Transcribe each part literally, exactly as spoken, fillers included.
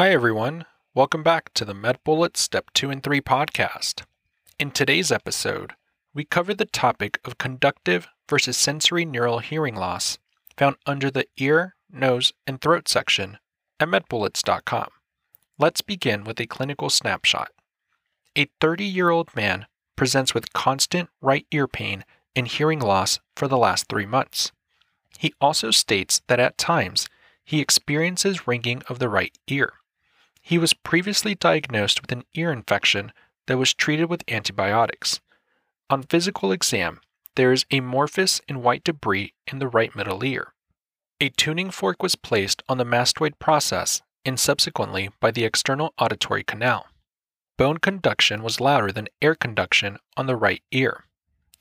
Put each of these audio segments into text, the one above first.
Hi everyone, welcome back to the MedBullets Step two and three podcast. In today's episode, we cover the topic of conductive versus sensory neural hearing loss found under the ear, nose, and throat section at medbullets dot com. Let's begin with a clinical snapshot. A thirty-year-old man presents with constant right ear pain and hearing loss for the last three months. He also states that at times, he experiences ringing of the right ear. He was previously diagnosed with an ear infection that was treated with antibiotics. On physical exam, there is amorphous and white debris in the right middle ear. A tuning fork was placed on the mastoid process and subsequently by the external auditory canal. Bone conduction was louder than air conduction on the right ear.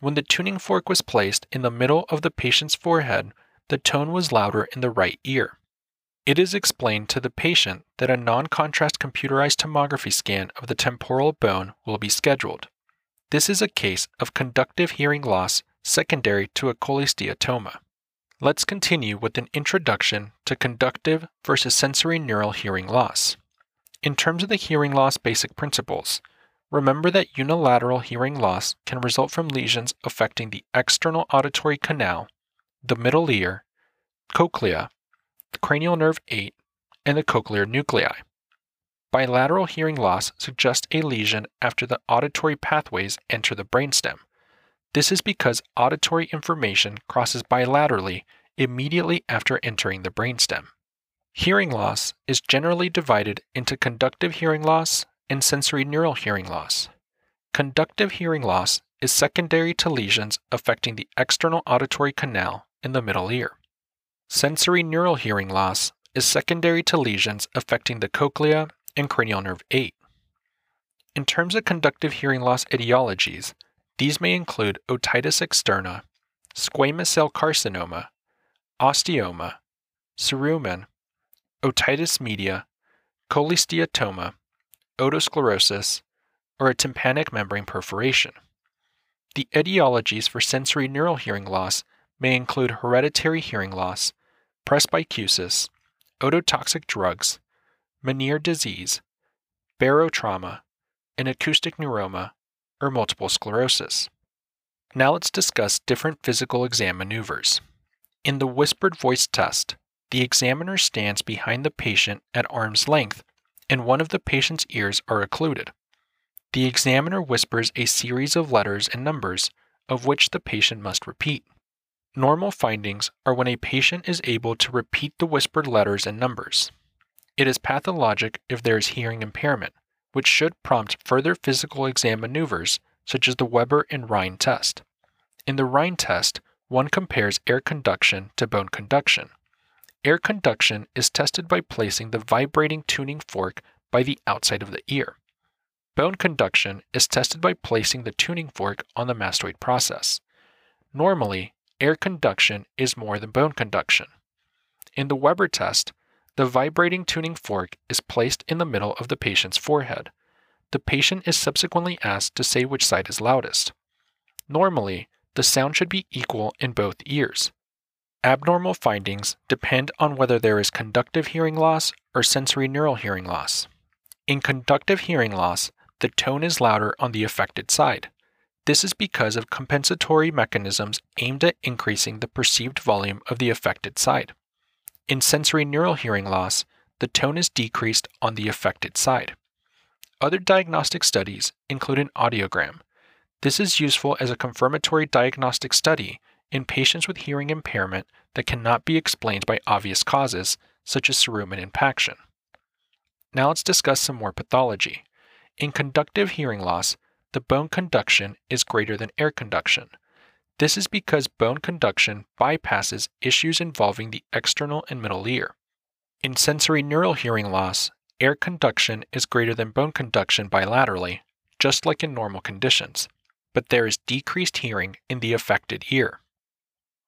When the tuning fork was placed in the middle of the patient's forehead, the tone was louder in the right ear. It is explained to the patient that a non-contrast computerized tomography scan of the temporal bone will be scheduled. This is a case of conductive hearing loss secondary to a cholesteatoma. Let's continue with an introduction to conductive versus sensory neural hearing loss. In terms of the hearing loss basic principles, remember that unilateral hearing loss can result from lesions affecting the external auditory canal, the middle ear, cochlea, the cranial nerve eight, and the cochlear nuclei. Bilateral hearing loss suggests a lesion after the auditory pathways enter the brainstem. This is because auditory information crosses bilaterally immediately after entering the brainstem. Hearing loss is generally divided into conductive hearing loss and sensory neural hearing loss. Conductive hearing loss is secondary to lesions affecting the external auditory canal in the middle ear. Sensory neural hearing loss is secondary to lesions affecting the cochlea and cranial nerve eight. In terms of conductive hearing loss etiologies, these may include otitis externa, squamous cell carcinoma, osteoma, cerumen, otitis media, cholesteatoma, otosclerosis, or a tympanic membrane perforation. The etiologies for sensory neural hearing loss may include hereditary hearing loss, presbycusis, ototoxic drugs, Meniere disease, barotrauma, and acoustic neuroma, or multiple sclerosis. Now let's discuss different physical exam maneuvers. In the whispered voice test, the examiner stands behind the patient at arm's length, and one of the patient's ears are occluded. The examiner whispers a series of letters and numbers, of which the patient must repeat. Normal findings are when a patient is able to repeat the whispered letters and numbers. It is pathologic if there is hearing impairment, which should prompt further physical exam maneuvers such as the Weber and Rhine test. In the Rhine test, one compares air conduction to bone conduction. Air conduction is tested by placing the vibrating tuning fork by the outside of the ear. Bone conduction is tested by placing the tuning fork on the mastoid process. Normally, air conduction is more than bone conduction. In the Weber test, the vibrating tuning fork is placed in the middle of the patient's forehead. The patient is subsequently asked to say which side is loudest. Normally, the sound should be equal in both ears. Abnormal findings depend on whether there is conductive hearing loss or sensory neural hearing loss. In conductive hearing loss, the tone is louder on the affected side. This is because of compensatory mechanisms aimed at increasing the perceived volume of the affected side. In sensory neural hearing loss, the tone is decreased on the affected side. Other diagnostic studies include an audiogram. This is useful as a confirmatory diagnostic study in patients with hearing impairment that cannot be explained by obvious causes, such as cerumen impaction. Now let's discuss some more pathology. In conductive hearing loss, the bone conduction is greater than air conduction. This is because bone conduction bypasses issues involving the external and middle ear. In sensory neural hearing loss, air conduction is greater than bone conduction bilaterally, just like in normal conditions, but there is decreased hearing in the affected ear.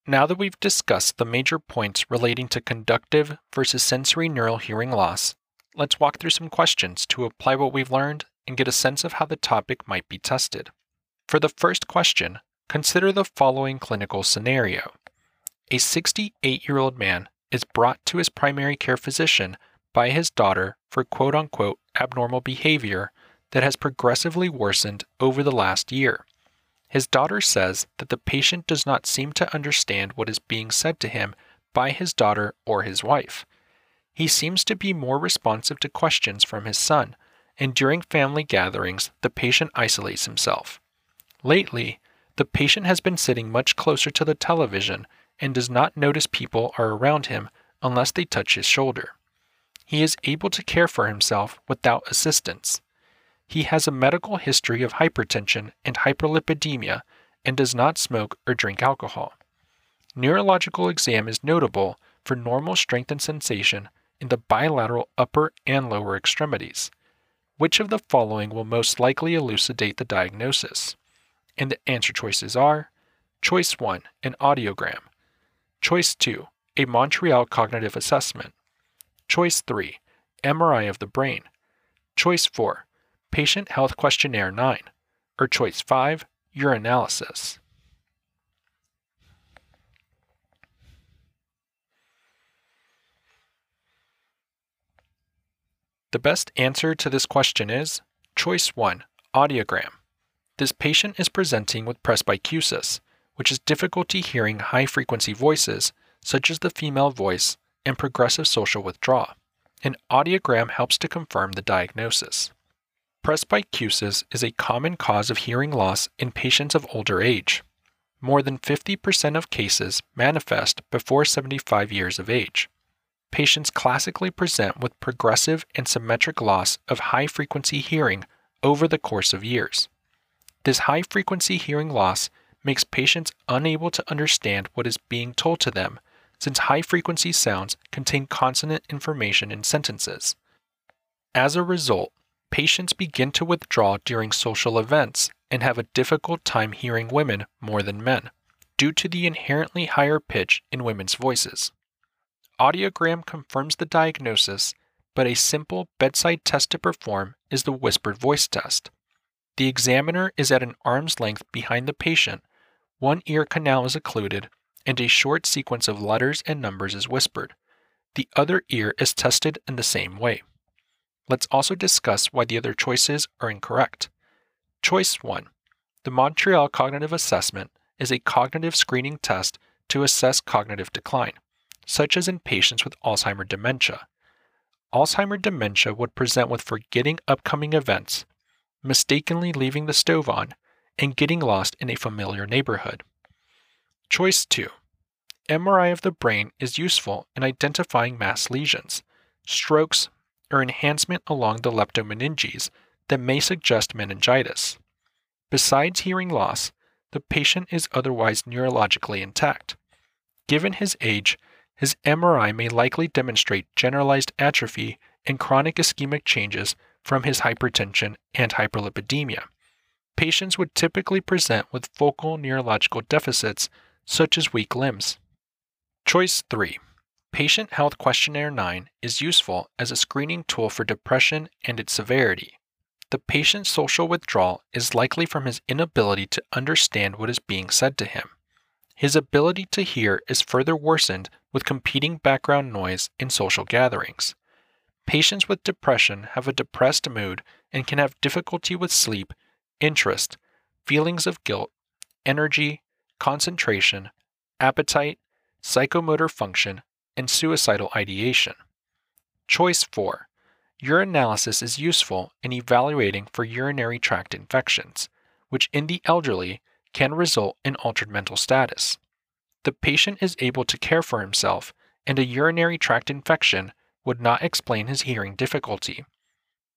Now that we've discussed the major points relating to conductive versus sensory neural hearing loss, let's walk through some questions to apply what we've learned and get a sense of how the topic might be tested. For the first question, consider the following clinical scenario. A sixty-eight-year-old man is brought to his primary care physician by his daughter for quote-unquote abnormal behavior that has progressively worsened over the last year. His daughter says that the patient does not seem to understand what is being said to him by his daughter or his wife. He seems to be more responsive to questions from his son, and during family gatherings, the patient isolates himself. Lately, the patient has been sitting much closer to the television and does not notice people are around him unless they touch his shoulder. He is able to care for himself without assistance. He has a medical history of hypertension and hyperlipidemia and does not smoke or drink alcohol. Neurological exam is notable for normal strength and sensation in the bilateral upper and lower extremities. Which of the following will most likely elucidate the diagnosis? And the answer choices are Choice one, an audiogram. Choice two, a Montreal Cognitive Assessment. Choice three, M R I of the brain. Choice four, Patient Health Questionnaire nine, or Choice five, urinalysis. The best answer to this question is Choice one, audiogram. This patient is presenting with presbycusis, which is difficulty hearing high-frequency voices, such as the female voice, and progressive social withdrawal. An audiogram helps to confirm the diagnosis. Presbycusis is a common cause of hearing loss in patients of older age. More than fifty percent of cases manifest before seventy-five years of age. Patients classically present with progressive and symmetric loss of high-frequency hearing over the course of years. This high-frequency hearing loss makes patients unable to understand what is being told to them, since high-frequency sounds contain consonant information in sentences. As a result, patients begin to withdraw during social events and have a difficult time hearing women more than men, due to the inherently higher pitch in women's voices. Audiogram confirms the diagnosis, but a simple bedside test to perform is the whispered voice test. The examiner is at an arm's length behind the patient, one ear canal is occluded, and a short sequence of letters and numbers is whispered. The other ear is tested in the same way. Let's also discuss why the other choices are incorrect. Choice one. The Montreal Cognitive Assessment is a cognitive screening test to assess cognitive decline, such as in patients with Alzheimer's dementia. Alzheimer's dementia would present with forgetting upcoming events, mistakenly leaving the stove on, and getting lost in a familiar neighborhood. Choice two. M R I of the brain is useful in identifying mass lesions, strokes, or enhancement along the leptomeninges that may suggest meningitis. Besides hearing loss, the patient is otherwise neurologically intact. Given his age, his M R I may likely demonstrate generalized atrophy and chronic ischemic changes from his hypertension and hyperlipidemia. Patients would typically present with focal neurological deficits such as weak limbs. Choice three. Patient Health Questionnaire nine is useful as a screening tool for depression and its severity. The patient's social withdrawal is likely from his inability to understand what is being said to him. His ability to hear is further worsened with competing background noise in social gatherings. Patients with depression have a depressed mood and can have difficulty with sleep, interest, feelings of guilt, energy, concentration, appetite, psychomotor function, and suicidal ideation. Choice four. Urinalysis is useful in evaluating for urinary tract infections, which in the elderly can result in altered mental status. The patient is able to care for himself, and a urinary tract infection would not explain his hearing difficulty.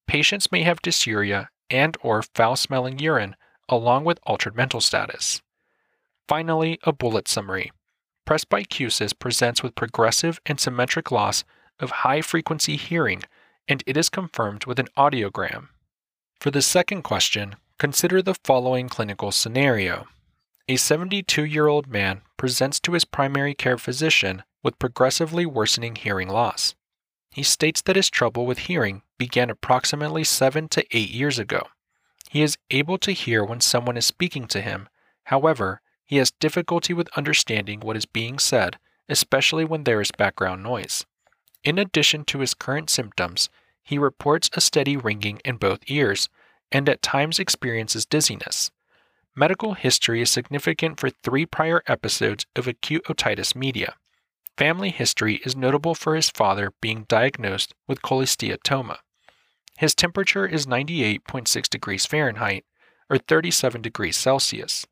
Patients may have dysuria and or foul-smelling urine, along with altered mental status. Finally, a bullet summary. Presbycusis presents with progressive and symmetric loss of high-frequency hearing, and it is confirmed with an audiogram. For the second question, consider the following clinical scenario. A seventy-two-year-old man presents to his primary care physician with progressively worsening hearing loss. He states that his trouble with hearing began approximately seven to eight years ago. He is able to hear when someone is speaking to him. However, he has difficulty with understanding what is being said, especially when there is background noise. In addition to his current symptoms, he reports a steady ringing in both ears and at times experiences dizziness. Medical history is significant for three prior episodes of acute otitis media. Family history is notable for his father being diagnosed with cholesteatoma. His temperature is ninety-eight point six degrees Fahrenheit, or thirty-seven degrees Celsius.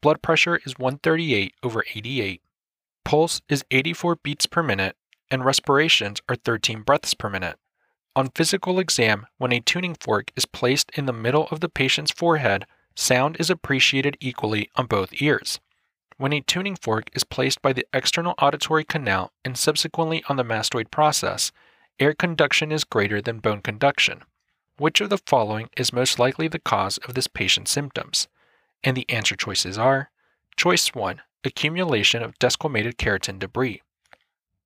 Blood pressure is one thirty-eight over eighty-eight. Pulse is eighty-four beats per minute, and respirations are thirteen breaths per minute. On physical exam, when a tuning fork is placed in the middle of the patient's forehead, sound is appreciated equally on both ears. When a tuning fork is placed by the external auditory canal and subsequently on the mastoid process, air conduction is greater than bone conduction. Which of the following is most likely the cause of this patient's symptoms? And the answer choices are: Choice one, accumulation of desquamated keratin debris.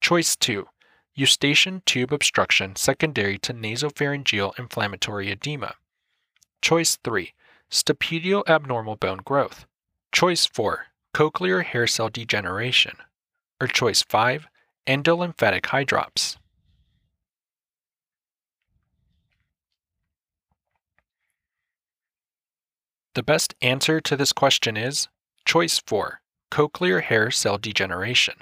Choice two, eustachian tube obstruction secondary to nasopharyngeal inflammatory edema. Choice three, stapedial abnormal bone growth. Choice four, cochlear hair cell degeneration. Or choice five, endolymphatic hydrops. The best answer to this question is choice four, cochlear hair cell degeneration.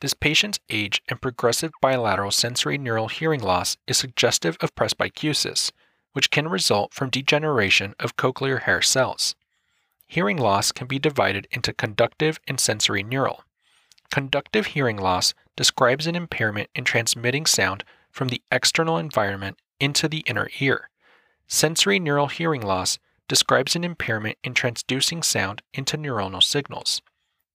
This patient's age and progressive bilateral sensory neural hearing loss is suggestive of presbycusis, which can result from degeneration of cochlear hair cells. Hearing loss can be divided into conductive and sensory neural. Conductive hearing loss describes an impairment in transmitting sound from the external environment into the inner ear. Sensory neural hearing loss describes an impairment in transducing sound into neuronal signals.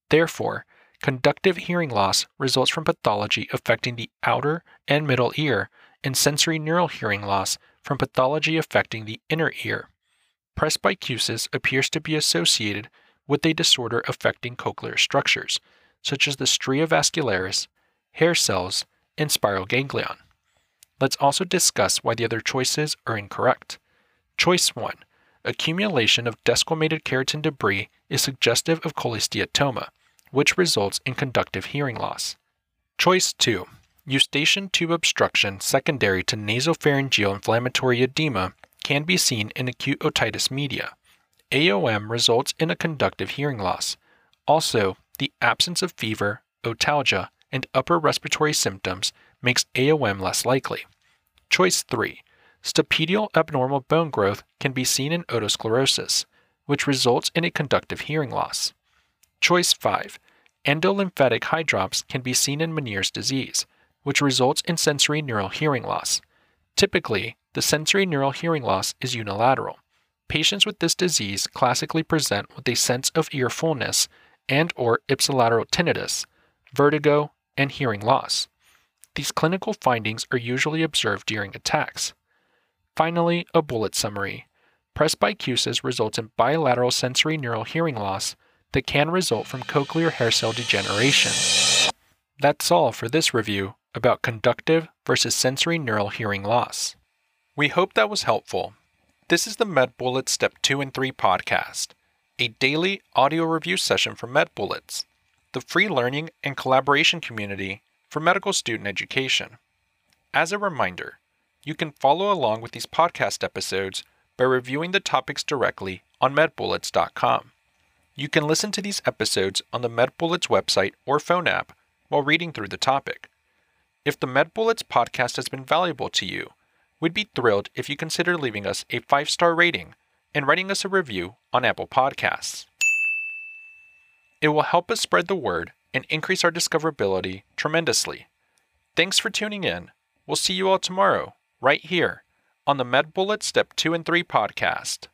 Therefore, conductive hearing loss results from pathology affecting the outer and middle ear, and sensory neural hearing loss from pathology affecting the inner ear. Presbycusis appears to be associated with a disorder affecting cochlear structures, such as the stria vascularis, hair cells, and spiral ganglion. Let's also discuss why the other choices are incorrect. Choice one. Accumulation of desquamated keratin debris is suggestive of cholesteatoma, which results in conductive hearing loss. Choice two. Eustachian tube obstruction secondary to nasopharyngeal inflammatory edema can be seen in acute otitis media. A O M results in a conductive hearing loss. Also, the absence of fever, otalgia, and upper respiratory symptoms makes A O M less likely. Choice three. Stapedial abnormal bone growth can be seen in otosclerosis, which results in a conductive hearing loss. Choice five. Endolymphatic hydrops can be seen in Meniere's disease, which results in sensory neural hearing loss. Typically, the sensory neural hearing loss is unilateral. Patients with this disease classically present with a sense of ear fullness and or ipsilateral tinnitus, vertigo, and hearing loss. These clinical findings are usually observed during attacks. Finally, a bullet summary. Presbycusis results in bilateral sensory neural hearing loss that can result from cochlear hair cell degeneration. That's all for this review about conductive versus sensory neural hearing loss. We hope that was helpful. This is the MedBullets Step two and three podcast, a daily audio review session for MedBullets, the free learning and collaboration community for medical student education. As a reminder, you can follow along with these podcast episodes by reviewing the topics directly on medbullets dot com. You can listen to these episodes on the MedBullets website or phone app while reading through the topic. If the MedBullets podcast has been valuable to you, we'd be thrilled if you consider leaving us a five-star rating and writing us a review on Apple Podcasts. It will help us spread the word and increase our discoverability tremendously. Thanks for tuning in. We'll see you all tomorrow, right here, on the MedBullets Step two and three podcast.